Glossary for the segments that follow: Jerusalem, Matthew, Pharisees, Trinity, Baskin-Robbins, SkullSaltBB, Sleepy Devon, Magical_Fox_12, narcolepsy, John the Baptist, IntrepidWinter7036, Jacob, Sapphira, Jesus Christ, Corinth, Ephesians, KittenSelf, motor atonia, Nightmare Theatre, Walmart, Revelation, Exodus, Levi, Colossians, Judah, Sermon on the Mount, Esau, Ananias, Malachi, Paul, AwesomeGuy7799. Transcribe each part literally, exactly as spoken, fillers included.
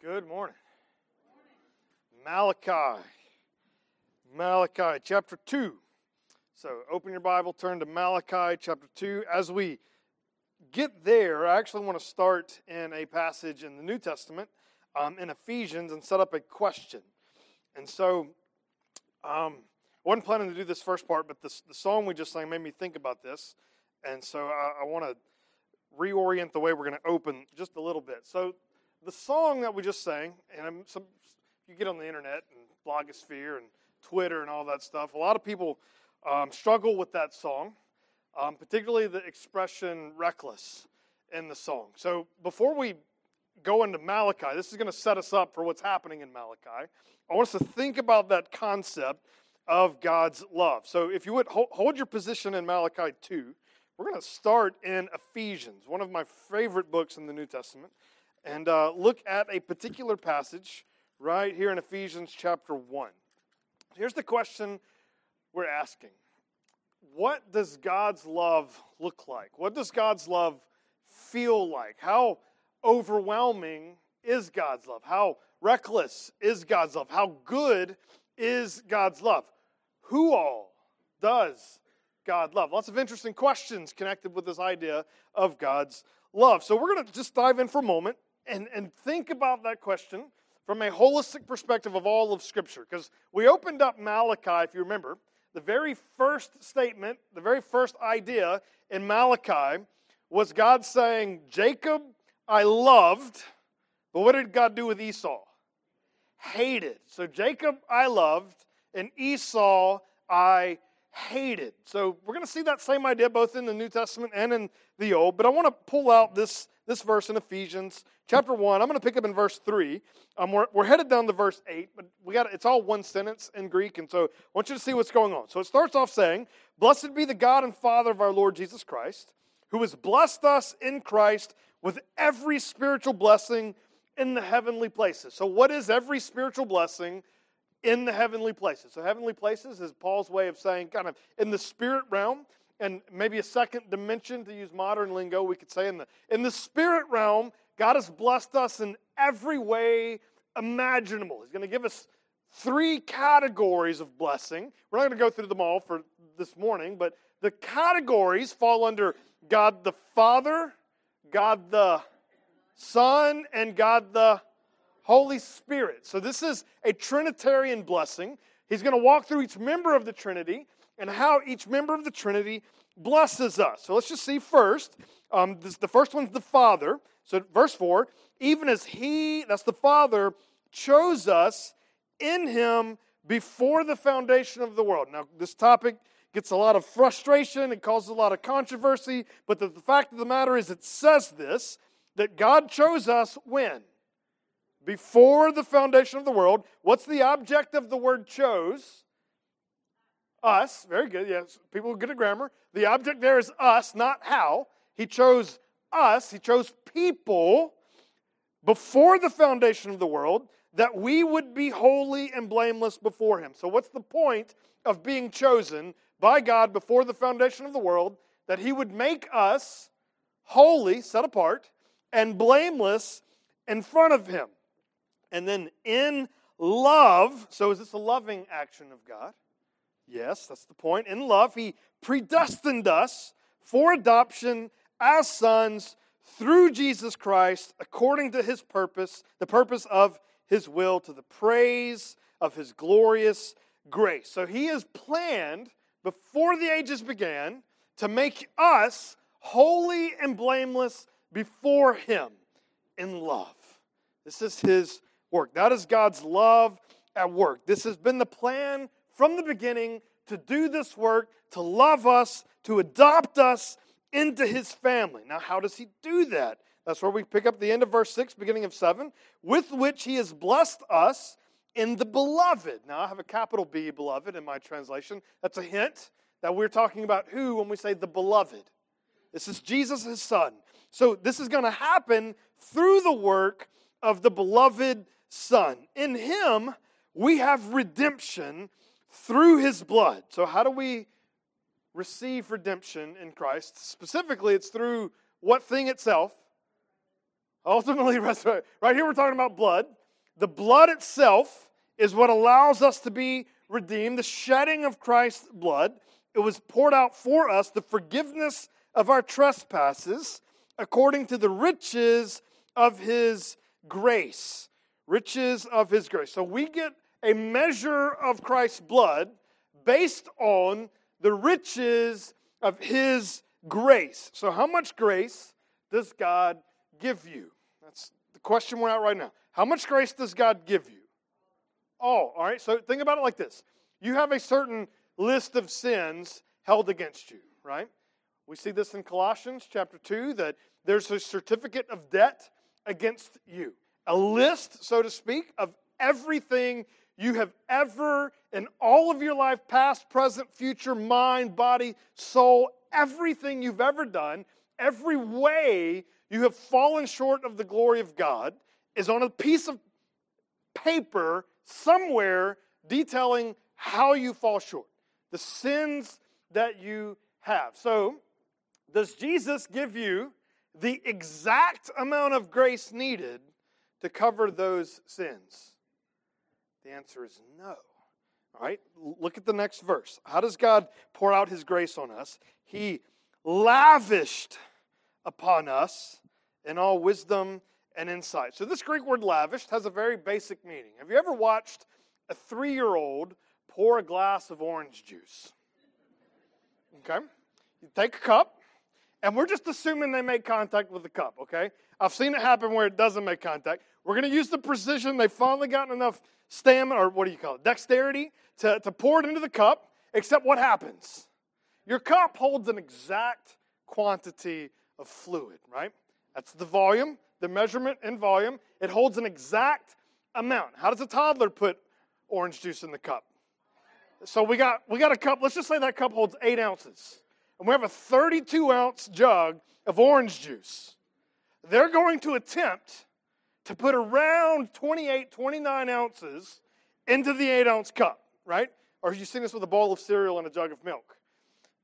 Good morning. Good morning. Malachi. Malachi chapter two. So open your Bible, turn to Malachi chapter two. As we get there, I actually want to start in a passage in the New Testament, um, in Ephesians, and set up a question. And so um, I wasn't planning to do this first part, but this, the song we just sang made me think about this. And so I, I want to reorient the way we're going to open just a little bit. So the song that we just sang, and I'm, some, you get on the internet and blogosphere and Twitter and all that stuff, a lot of people um, struggle with that song, um, particularly the expression reckless in the song. So before we go into Malachi, this is going to set us up for what's happening in Malachi. I want us to think about that concept of God's love. So if you would, hold, hold your position in Malachi two. We're going to start in Ephesians, one of my favorite books in the New Testament. And uh, look at a particular passage right here in Ephesians chapter one. Here's the question we're asking. What does God's love look like? What does God's love feel like? How overwhelming is God's love? How reckless is God's love? How good is God's love? Who all does God love? Lots of interesting questions connected with this idea of God's love. So we're going to just dive in for a moment. And, and think about that question from a holistic perspective of all of Scripture. Because we opened up Malachi, if you remember, the very first statement, the very first idea in Malachi was God saying, Jacob I loved, but what did God do with Esau? Hated. So Jacob I loved, and Esau I hated. So we're going to see that same idea both in the New Testament and in the Old. But I want to pull out this This verse in Ephesians chapter one. I'm going to pick up in verse three. Um, we're, we're headed down to verse eight, but we got it's all one sentence in Greek, and so I want you to see what's going on. So it starts off saying, "Blessed be the God and Father of our Lord Jesus Christ, who has blessed us in Christ with every spiritual blessing in the heavenly places." So what is every spiritual blessing in the heavenly places? So heavenly places is Paul's way of saying kind of in the spirit realm. And maybe a second dimension, to use modern lingo, we could say in the in the spirit realm, God has blessed us in every way imaginable. He's going to give us three categories of blessing. We're not going to go through them all for this morning, but the categories fall under God the Father, God the Son, and God the Holy Spirit. So this is a Trinitarian blessing. He's going to walk through each member of the Trinity and how each member of the Trinity blesses us. So let's just see first. Um, this, the first one's the Father. So verse four, even as He, that's the Father, chose us in Him before the foundation of the world. Now, this topic gets a lot of frustration. It causes a lot of controversy. But the, the fact of the matter is it says this, that God chose us when? Before the foundation of the world. What's the object of the word chose? Us, very good, yes, people who get a grammar. The object there is us, not how. He chose us, He chose people before the foundation of the world that we would be holy and blameless before Him. So what's the point of being chosen by God before the foundation of the world? That He would make us holy, set apart, and blameless in front of Him. And then in love, so is this a loving action of God? Yes, that's the point. In love, He predestined us for adoption as sons through Jesus Christ according to His purpose, the purpose of His will, to the praise of His glorious grace. So He has planned before the ages began to make us holy and blameless before Him in love. This is His work. That is God's love at work. This has been the plan from the beginning, to do this work, to love us, to adopt us into His family. Now, how does He do that? That's where we pick up the end of verse six, beginning of seven, with which He has blessed us in the beloved. Now, I have a capital B, beloved, in my translation. That's a hint that we're talking about who when we say the beloved. This is Jesus, His Son. So this is going to happen through the work of the beloved Son. In Him, we have redemption through His blood. So how do we receive redemption in Christ? Specifically, it's through what thing itself? Ultimately, restoration. Right here we're talking about blood. The blood itself is what allows us to be redeemed. The shedding of Christ's blood, it was poured out for us, the forgiveness of our trespasses, according to the riches of his grace. Riches of his grace. So we get a measure of Christ's blood based on the riches of his grace. So how much grace does God give you? That's the question we're at right now. How much grace does God give you? All, all right? So think about it like this. You have a certain list of sins held against you, right? We see this in Colossians chapter two, that there's a certificate of debt against you. A list, so to speak, of everything you have ever, in all of your life, past, present, future, mind, body, soul, everything you've ever done, every way you have fallen short of the glory of God is on a piece of paper somewhere detailing how you fall short, the sins that you have. So, does Jesus give you the exact amount of grace needed to cover those sins? The answer is no. All right, look at the next verse. How does God pour out his grace on us? He lavished upon us in all wisdom and insight. So this Greek word lavished has a very basic meaning. Have you ever watched a three-year-old pour a glass of orange juice? Okay? You take a cup, and we're just assuming they make contact with the cup, okay? I've seen it happen where it doesn't make contact. We're going to use the precision. They've finally gotten enough stamina, or what do you call it, dexterity, to, to pour it into the cup, except what happens? Your cup holds an exact quantity of fluid, right? That's the volume, the measurement in volume. It holds an exact amount. How does a toddler put orange juice in the cup? So we got we got a cup. Let's just say that cup holds eight ounces. And we have a thirty-two ounce jug of orange juice. They're going to attempt to put around twenty-eight, twenty-nine ounces into the eight ounce cup, right? Or you've seen this with a bowl of cereal and a jug of milk.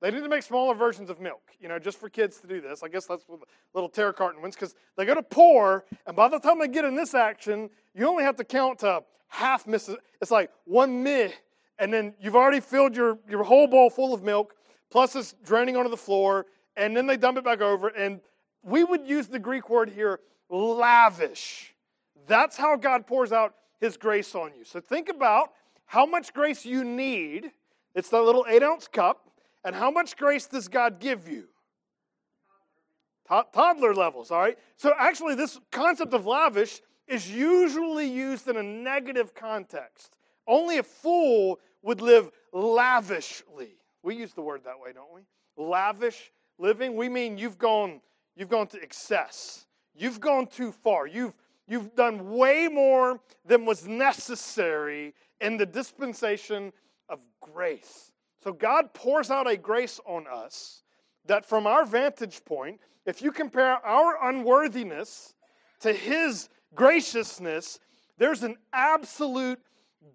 They need to make smaller versions of milk, you know, just for kids to do this. I guess that's what the little tear carton ones, because they go to pour, and by the time they get in this action, you only have to count to half misses. It's like one meh, and then you've already filled your, your whole bowl full of milk, plus it's draining onto the floor, and then they dump it back over. And we would use the Greek word here, lavish. That's how God pours out his grace on you. So think about how much grace you need. It's that little eight ounce cup. And how much grace does God give you? Toddler. Toddler levels, all right? So actually, this concept of lavish is usually used in a negative context. Only a fool would live lavishly. We use the word that way, don't we? Lavish living. We mean you've gone, you've gone to excess. You've gone too far. You've, you've done way more than was necessary in the dispensation of grace. So God pours out a grace on us that from our vantage point, if you compare our unworthiness to his graciousness, there's an absolute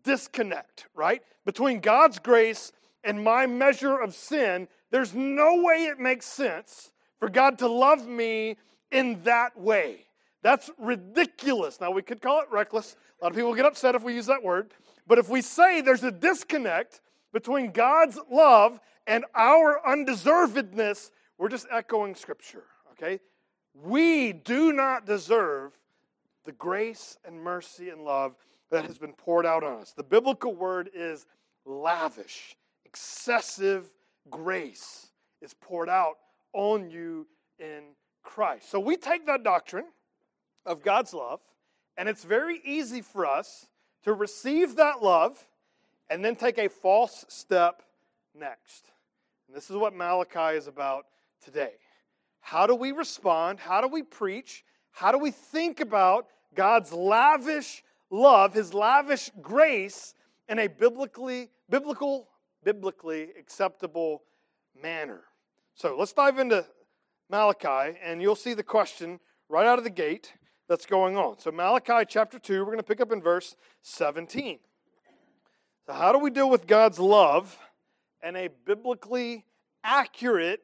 disconnect, right? Between God's grace and my measure of sin, there's no way it makes sense for God to love me in that way. That's ridiculous. Now, we could call it reckless. A lot of people get upset if we use that word. But if we say there's a disconnect between God's love and our undeservedness, we're just echoing Scripture, okay? We do not deserve the grace and mercy and love that has been poured out on us. The biblical word is lavish. Excessive grace is poured out on you in Christ. So we take that doctrine of God's love, and it's very easy for us to receive that love and then take a false step next. And this is what Malachi is about today. How do we respond? How do we preach? How do we think about God's lavish love, his lavish grace, in a biblically, biblical, biblically acceptable manner? So let's dive into Malachi, and you'll see the question right out of the gate that's going on. So Malachi chapter two, we're going to pick up in verse seventeen. So how do we deal with God's love in a biblically accurate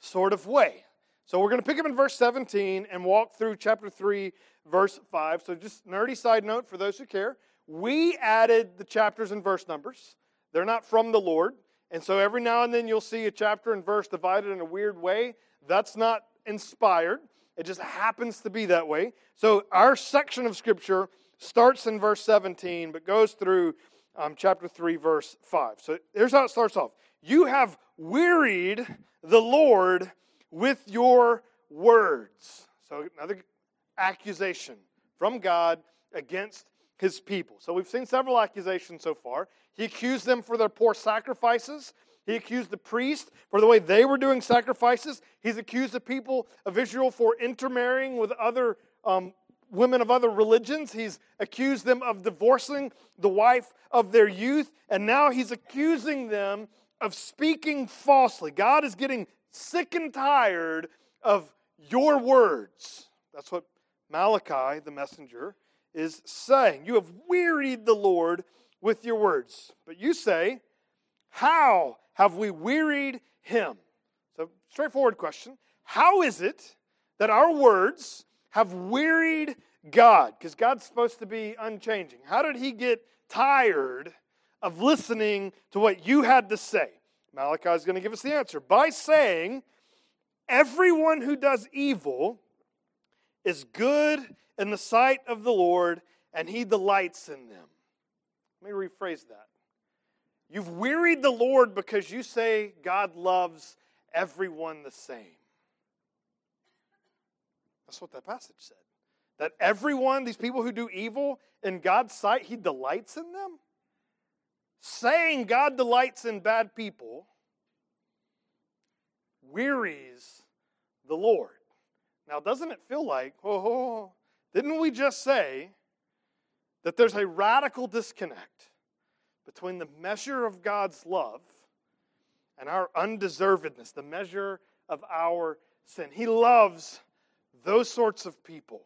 sort of way? So we're going to pick up in verse seventeen and walk through chapter three, verse five. So just nerdy side note for those who care. We added the chapters and verse numbers. They're not from the Lord. And so every now and then you'll see a chapter and verse divided in a weird way. That's not inspired. It just happens to be that way. So our section of Scripture starts in verse seventeen, but goes through um, chapter three, verse five. So here's how it starts off. You have wearied the Lord with your words. So another accusation from God against his people. So we've seen several accusations so far. He accused them for their poor sacrifices. He accused the priest for the way they were doing sacrifices. He's accused the people of Israel for intermarrying with other um, women of other religions. He's accused them of divorcing the wife of their youth. And now he's accusing them of speaking falsely. God is getting sick and tired of your words. That's what Malachi, the messenger, is saying. You have wearied the Lord with your words. But you say, how have we wearied him? So, straightforward question. How is it that our words have wearied God? Because God's supposed to be unchanging. How did he get tired of listening to what you had to say? Malachi is going to give us the answer by saying, everyone who does evil is good in the sight of the Lord, and he delights in them. Let me rephrase that. You've wearied the Lord because you say God loves everyone the same. That's what that passage said. That everyone, these people who do evil, in God's sight, he delights in them. Saying God delights in bad people wearies the Lord. Now, doesn't it feel like, oh, didn't we just say that there's a radical disconnect between the measure of God's love and our undeservedness, the measure of our sin? He loves those sorts of people.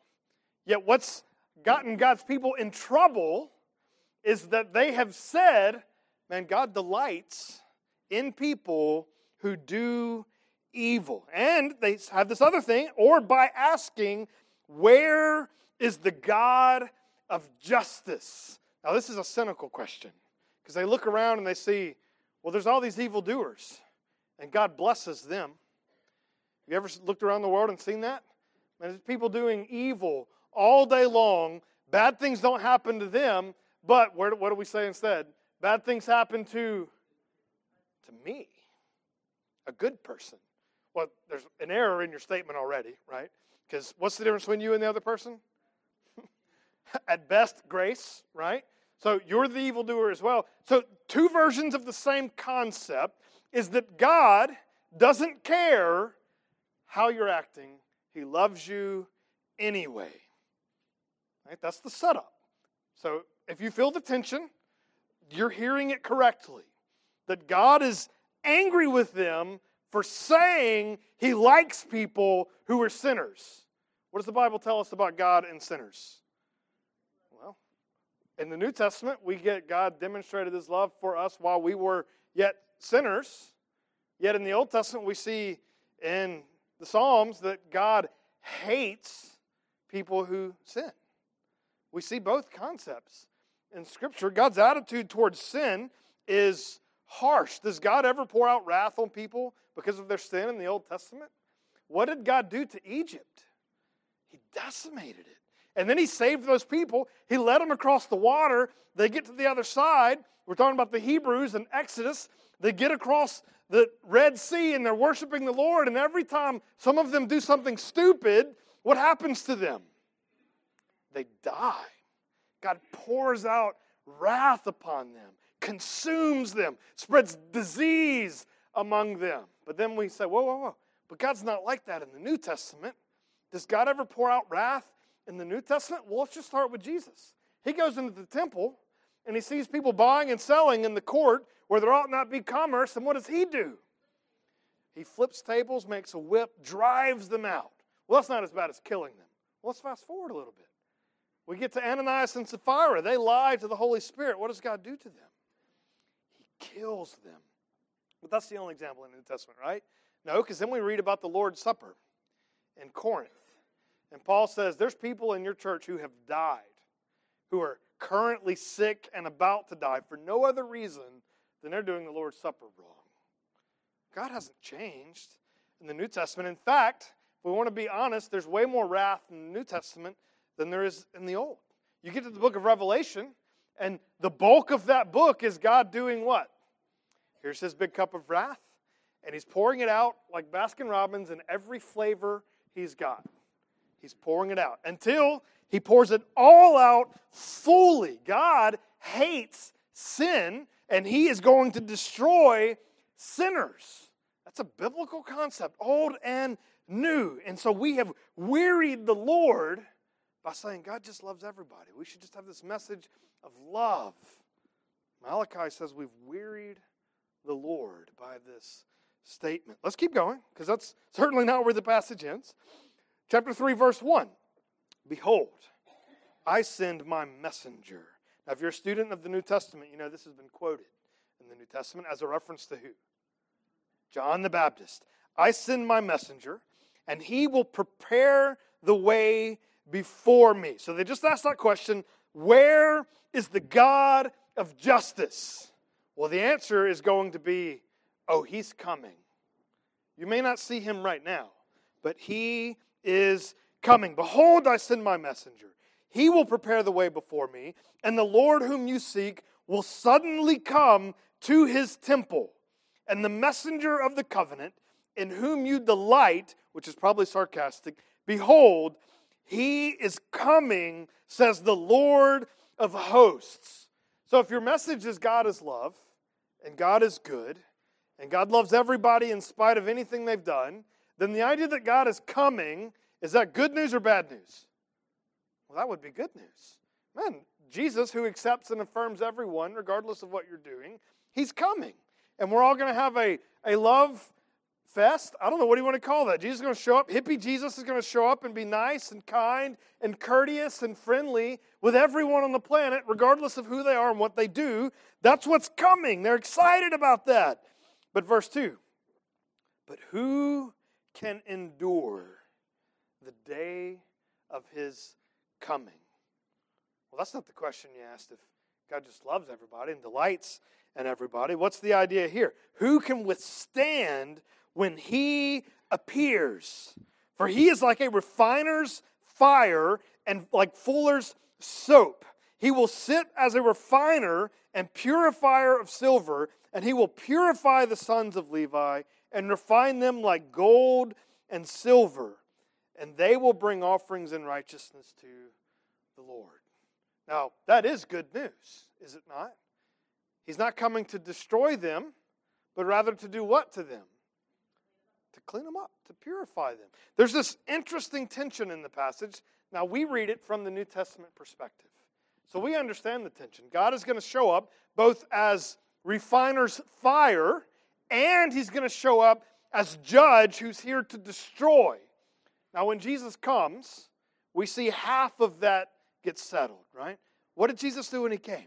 Yet what's gotten God's people in trouble is that they have said, man, God delights in people who do evil. And they have this other thing, or by asking, where is the God of justice? Now, this is a cynical question, because they look around and they see, well, there's all these evildoers, and God blesses them. Have you ever looked around the world and seen that? Man, there's people doing evil all day long. Bad things don't happen to them. But where, what do we say instead? Bad things happen to, to me, a good person. Well, there's an error in your statement already, right? Because what's the difference between you and the other person? At best, grace, right? So you're the evildoer as well. So two versions of the same concept is that God doesn't care how you're acting. He loves you anyway. Right? That's the setup. So if you feel the tension, you're hearing it correctly. That God is angry with them for saying he likes people who are sinners. What does the Bible tell us about God and sinners? Well, in the New Testament, we get God demonstrated his love for us while we were yet sinners. Yet in the Old Testament, we see in the Psalms that God hates people who sin. We see both concepts in Scripture. God's attitude towards sin is harsh. Does God ever pour out wrath on people because of their sin in the Old Testament? What did God do to Egypt? He decimated it. And then he saved those people. He led them across the water. They get to the other side. We're talking about the Hebrews in Exodus. They get across the Red Sea and they're worshiping the Lord. And every time some of them do something stupid, what happens to them? They die. God pours out wrath upon them, consumes them, spreads disease among them. But then we say, whoa, whoa, whoa. But God's not like that in the New Testament. Does God ever pour out wrath in the New Testament? Well, let's just start with Jesus. He goes into the temple, and he sees people buying and selling in the court where there ought not be commerce. And what does he do? He flips tables, makes a whip, drives them out. Well, that's not as bad as killing them. Well, let's fast forward a little bit. We get to Ananias and Sapphira. They lie to the Holy Spirit. What does God do to them? He kills them. But that's the only example in the New Testament, right? No, because then we read about the Lord's Supper. and Corinth. And Paul says, there's people in your church who have died, who are currently sick and about to die for no other reason than they're doing the Lord's Supper wrong. God hasn't changed in the New Testament. In fact, if we want to be honest, there's way more wrath in the New Testament than there is in the Old. You get to the book of Revelation, and the bulk of that book is God doing what? Here's his big cup of wrath, and he's pouring it out like Baskin-Robbins in every flavor he's got. He's pouring it out until he pours it all out fully. God hates sin, and he is going to destroy sinners. That's a biblical concept, old and new. And so we have wearied the Lord by saying God just loves everybody. We should just have this message of love. Malachi says we've wearied the Lord by this statement. Let's keep going, because that's certainly not where the passage ends. Chapter three, verse one. Behold, I send my messenger. Now, if you're a student of the New Testament, you know this has been quoted in the New Testament as a reference to who? John the Baptist. I send my messenger, and he will prepare the way before me. So they just asked that question, where is the God of justice? Well, the answer is going to be, oh, he's coming. You may not see him right now, but he is coming. Behold, I send my messenger. He will prepare the way before me, and the Lord whom you seek will suddenly come to his temple. And the messenger of the covenant, in whom you delight, which is probably sarcastic, behold, he is coming, says the Lord of hosts. So if your message is God is love, and God is good, and God loves everybody in spite of anything they've done, then the idea that God is coming, is that good news or bad news? Well, that would be good news. Man, Jesus, who accepts and affirms everyone, regardless of what you're doing, he's coming. And we're all going to have a, a love fest. I don't know, what do you want to call that? Jesus is going to show up. Hippie Jesus is going to show up and be nice and kind and courteous and friendly with everyone on the planet, regardless of who they are and what they do. That's what's coming. They're excited about that. But verse two, but who can endure the day of his coming? Well, that's not the question you asked if God just loves everybody and delights in everybody. What's the idea here? Who can withstand when he appears? For he is like a refiner's fire and like fuller's soap. He will sit as a refiner and purifier of silver, and he will purify the sons of Levi and refine them like gold and silver, and they will bring offerings in righteousness to the Lord. Now, that is good news, is it not? He's not coming to destroy them, but rather to do what to them? To clean them up, to purify them. There's this interesting tension in the passage. Now, we read it from the New Testament perspective, so we understand the tension. God is going to show up both as refiner's fire, and he's going to show up as judge who's here to destroy. Now, when Jesus comes, we see half of that gets settled, right? What did Jesus do when he came?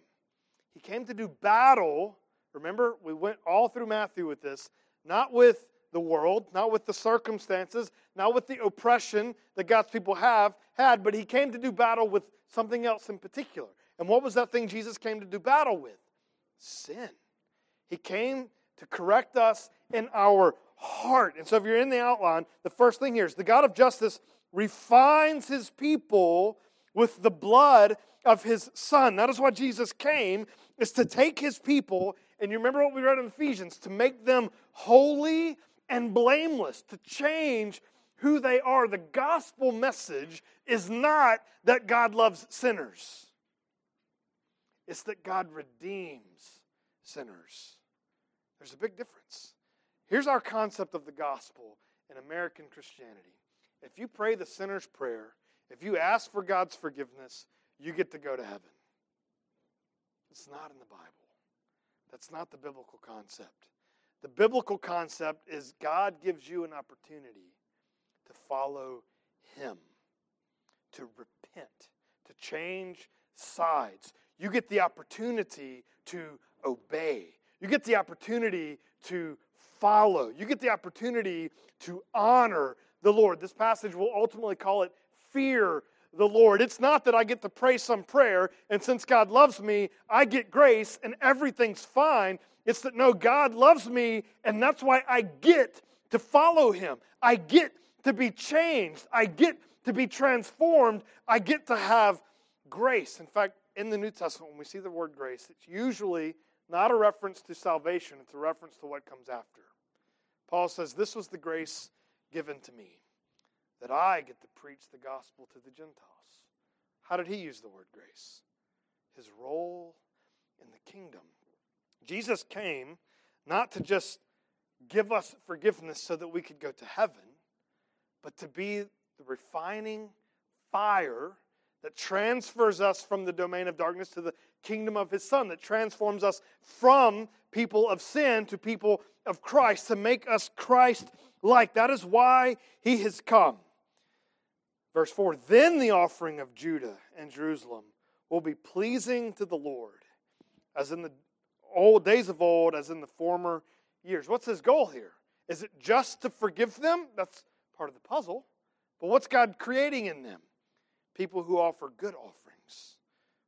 He came to do battle. Remember, we went all through Matthew with this. Not with the world, not with the circumstances, not with the oppression that God's people have had, but he came to do battle with something else in particular. And what was that thing Jesus came to do battle with? Sin. He came to correct us in our heart. And so if you're in the outline, the first thing here is the God of justice refines his people with the blood of his son. That is why Jesus came, is to take his people, and you remember what we read in Ephesians, to make them holy and blameless, to change who they are. The gospel message is not that God loves sinners. It's that God redeems sinners. There's a big difference. Here's our concept of the gospel in American Christianity. If you pray the sinner's prayer, if you ask for God's forgiveness, you get to go to heaven. It's not in the Bible. That's not the biblical concept. The biblical concept is God gives you an opportunity to follow him, to repent, to change sides. You get the opportunity to obey. You get the opportunity to follow. You get the opportunity to honor the Lord. This passage will ultimately call it fear the Lord. It's not that I get to pray some prayer, and since God loves me, I get grace and everything's fine. It's that, no, God loves me, and that's why I get to follow him. I get to be changed. I get to be transformed. I get to have grace. In fact, in the New Testament, when we see the word grace, it's usually not a reference to salvation. It's a reference to what comes after. Paul says, this was the grace given to me, that I get to preach the gospel to the Gentiles. How did he use the word grace? His role in the kingdom. Jesus came not to just give us forgiveness so that we could go to heaven, but to be the refining fire that transfers us from the domain of darkness to the kingdom of his Son, that transforms us from people of sin to people of Christ, to make us Christ-like. That is why he has come. Verse four, then the offering of Judah and Jerusalem will be pleasing to the Lord, as in the old days of old, as in the former years. What's his goal here? Is it just to forgive them? That's part of the puzzle. But what's God creating in them? People who offer good offerings.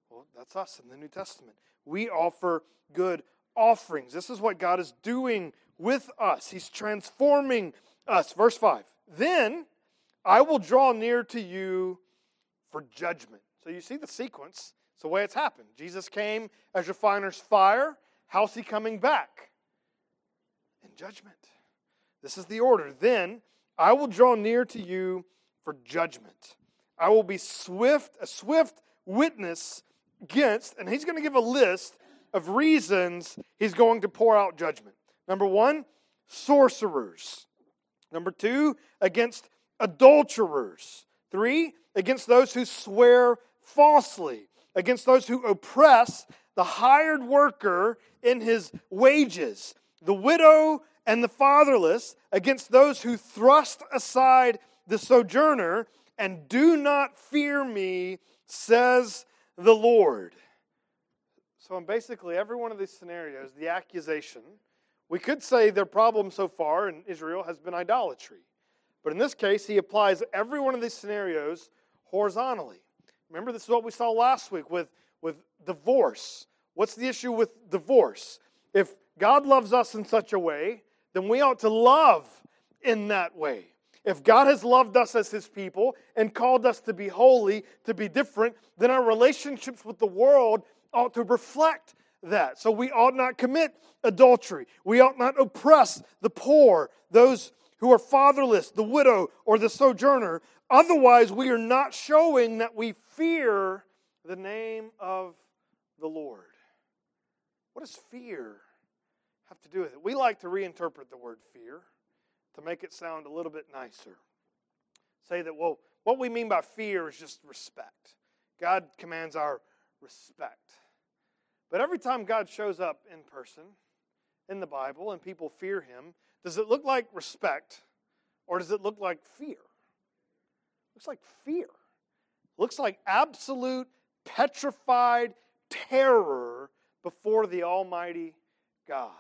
Well, that's us in the New Testament. We offer good offerings. This is what God is doing with us. He's transforming us. Verse five, then I will draw near to you for judgment. So you see the sequence. It's the way it's happened. Jesus came as refiner's fire. How's he coming back? In judgment. This is the order. Then I will draw near to you for judgment. I will be swift, a swift witness against, and he's going to give a list of reasons he's going to pour out judgment. Number one, sorcerers. Number two, against adulterers. Three, against those who swear falsely. Against those who oppress the hired worker in his wages. The widow and the fatherless. Against those who thrust aside the sojourner. And do not fear me, says the Lord. So in basically every one of these scenarios, the accusation, we could say their problem so far in Israel has been idolatry. But in this case, he applies every one of these scenarios horizontally. Remember, this is what we saw last week with, with divorce. What's the issue with divorce? If God loves us in such a way, then we ought to love in that way. If God has loved us as his people and called us to be holy, to be different, then our relationships with the world ought to reflect that. So we ought not commit adultery. We ought not oppress the poor, those who are fatherless, the widow, or the sojourner. Otherwise, we are not showing that we fear the name of the Lord. What does fear have to do with it? We like to reinterpret the word fear to make it sound a little bit nicer. Say that, well, what we mean by fear is just respect. God commands our respect. But every time God shows up in person, in the Bible, and people fear him, does it look like respect, or does it look like fear? It looks like fear. It looks like absolute, petrified terror before the Almighty God.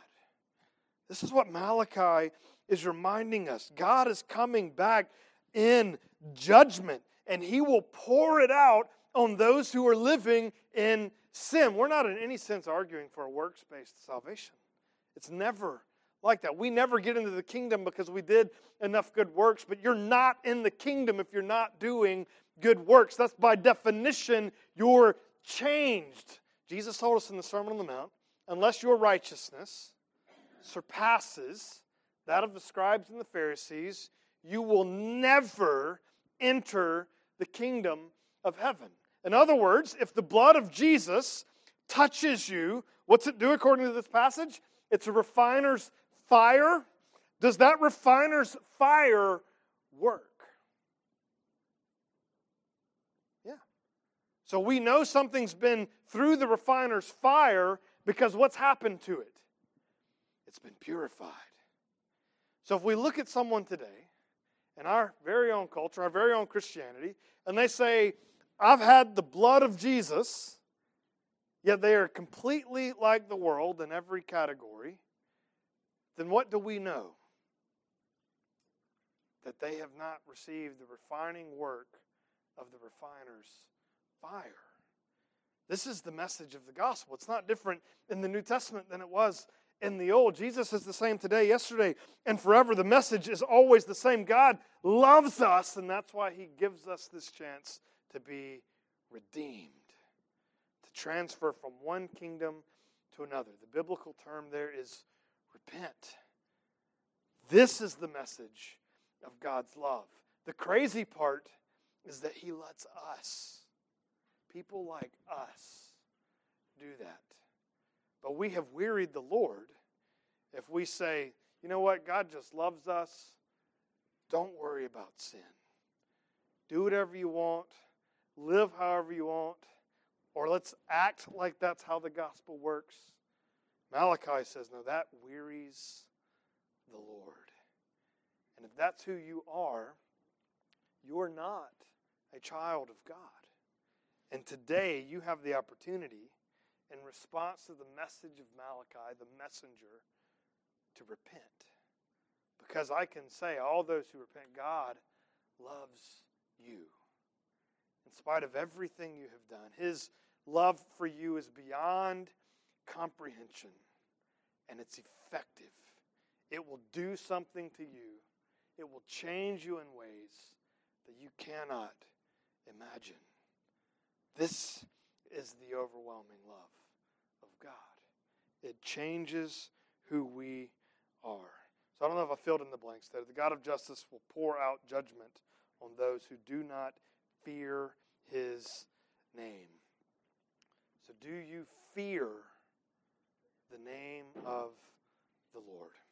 This is what Malachi is reminding us. God is coming back in judgment, and he will pour it out on those who are living in sin. We're not in any sense arguing for a works-based salvation. It's never like that. We never get into the kingdom because we did enough good works, but you're not in the kingdom if you're not doing good works. That's by definition, you're changed. Jesus told us in the Sermon on the Mount, unless your righteousness surpasses that of the scribes and the Pharisees, you will never enter the kingdom of heaven. In other words, if the blood of Jesus touches you, what's it do according to this passage? It's a refiner's fire. Does that refiner's fire work? Yeah. So we know something's been through the refiner's fire because what's happened to it? It's been purified. So if we look at someone today, in our very own culture, our very own Christianity, and they say, I've had the blood of Jesus, yet they are completely like the world in every category, then what do we know? that they have not received the refining work of the refiner's fire. This is the message of the gospel. It's not different in the New Testament than it was in the Old. Jesus is the same today, yesterday, and forever. The message is always the same. God loves us, and that's why he gives us this chance to be redeemed, to transfer from one kingdom to another. The biblical term there is repent. This is the message of God's love. The crazy part is that he lets us, people like us, do that. But we have wearied the Lord if we say, you know what, God just loves us. Don't worry about sin. Do whatever you want. Live however you want. Or let's act like that's how the gospel works. Malachi says, no, that wearies the Lord. And if that's who you are, you are not a child of God. And today you have the opportunity, in response to the message of Malachi, the messenger, to repent. Because I can say, all those who repent, God loves you. In spite of everything you have done, his love for you is beyond comprehension, and it's effective. It will do something to you. It will change you in ways that you cannot imagine. This is the overwhelming love of God. It changes who we are. So I don't know if I filled in the blanks there. The God of justice will pour out judgment on those who do not fear his name. So do you fear the name of the Lord?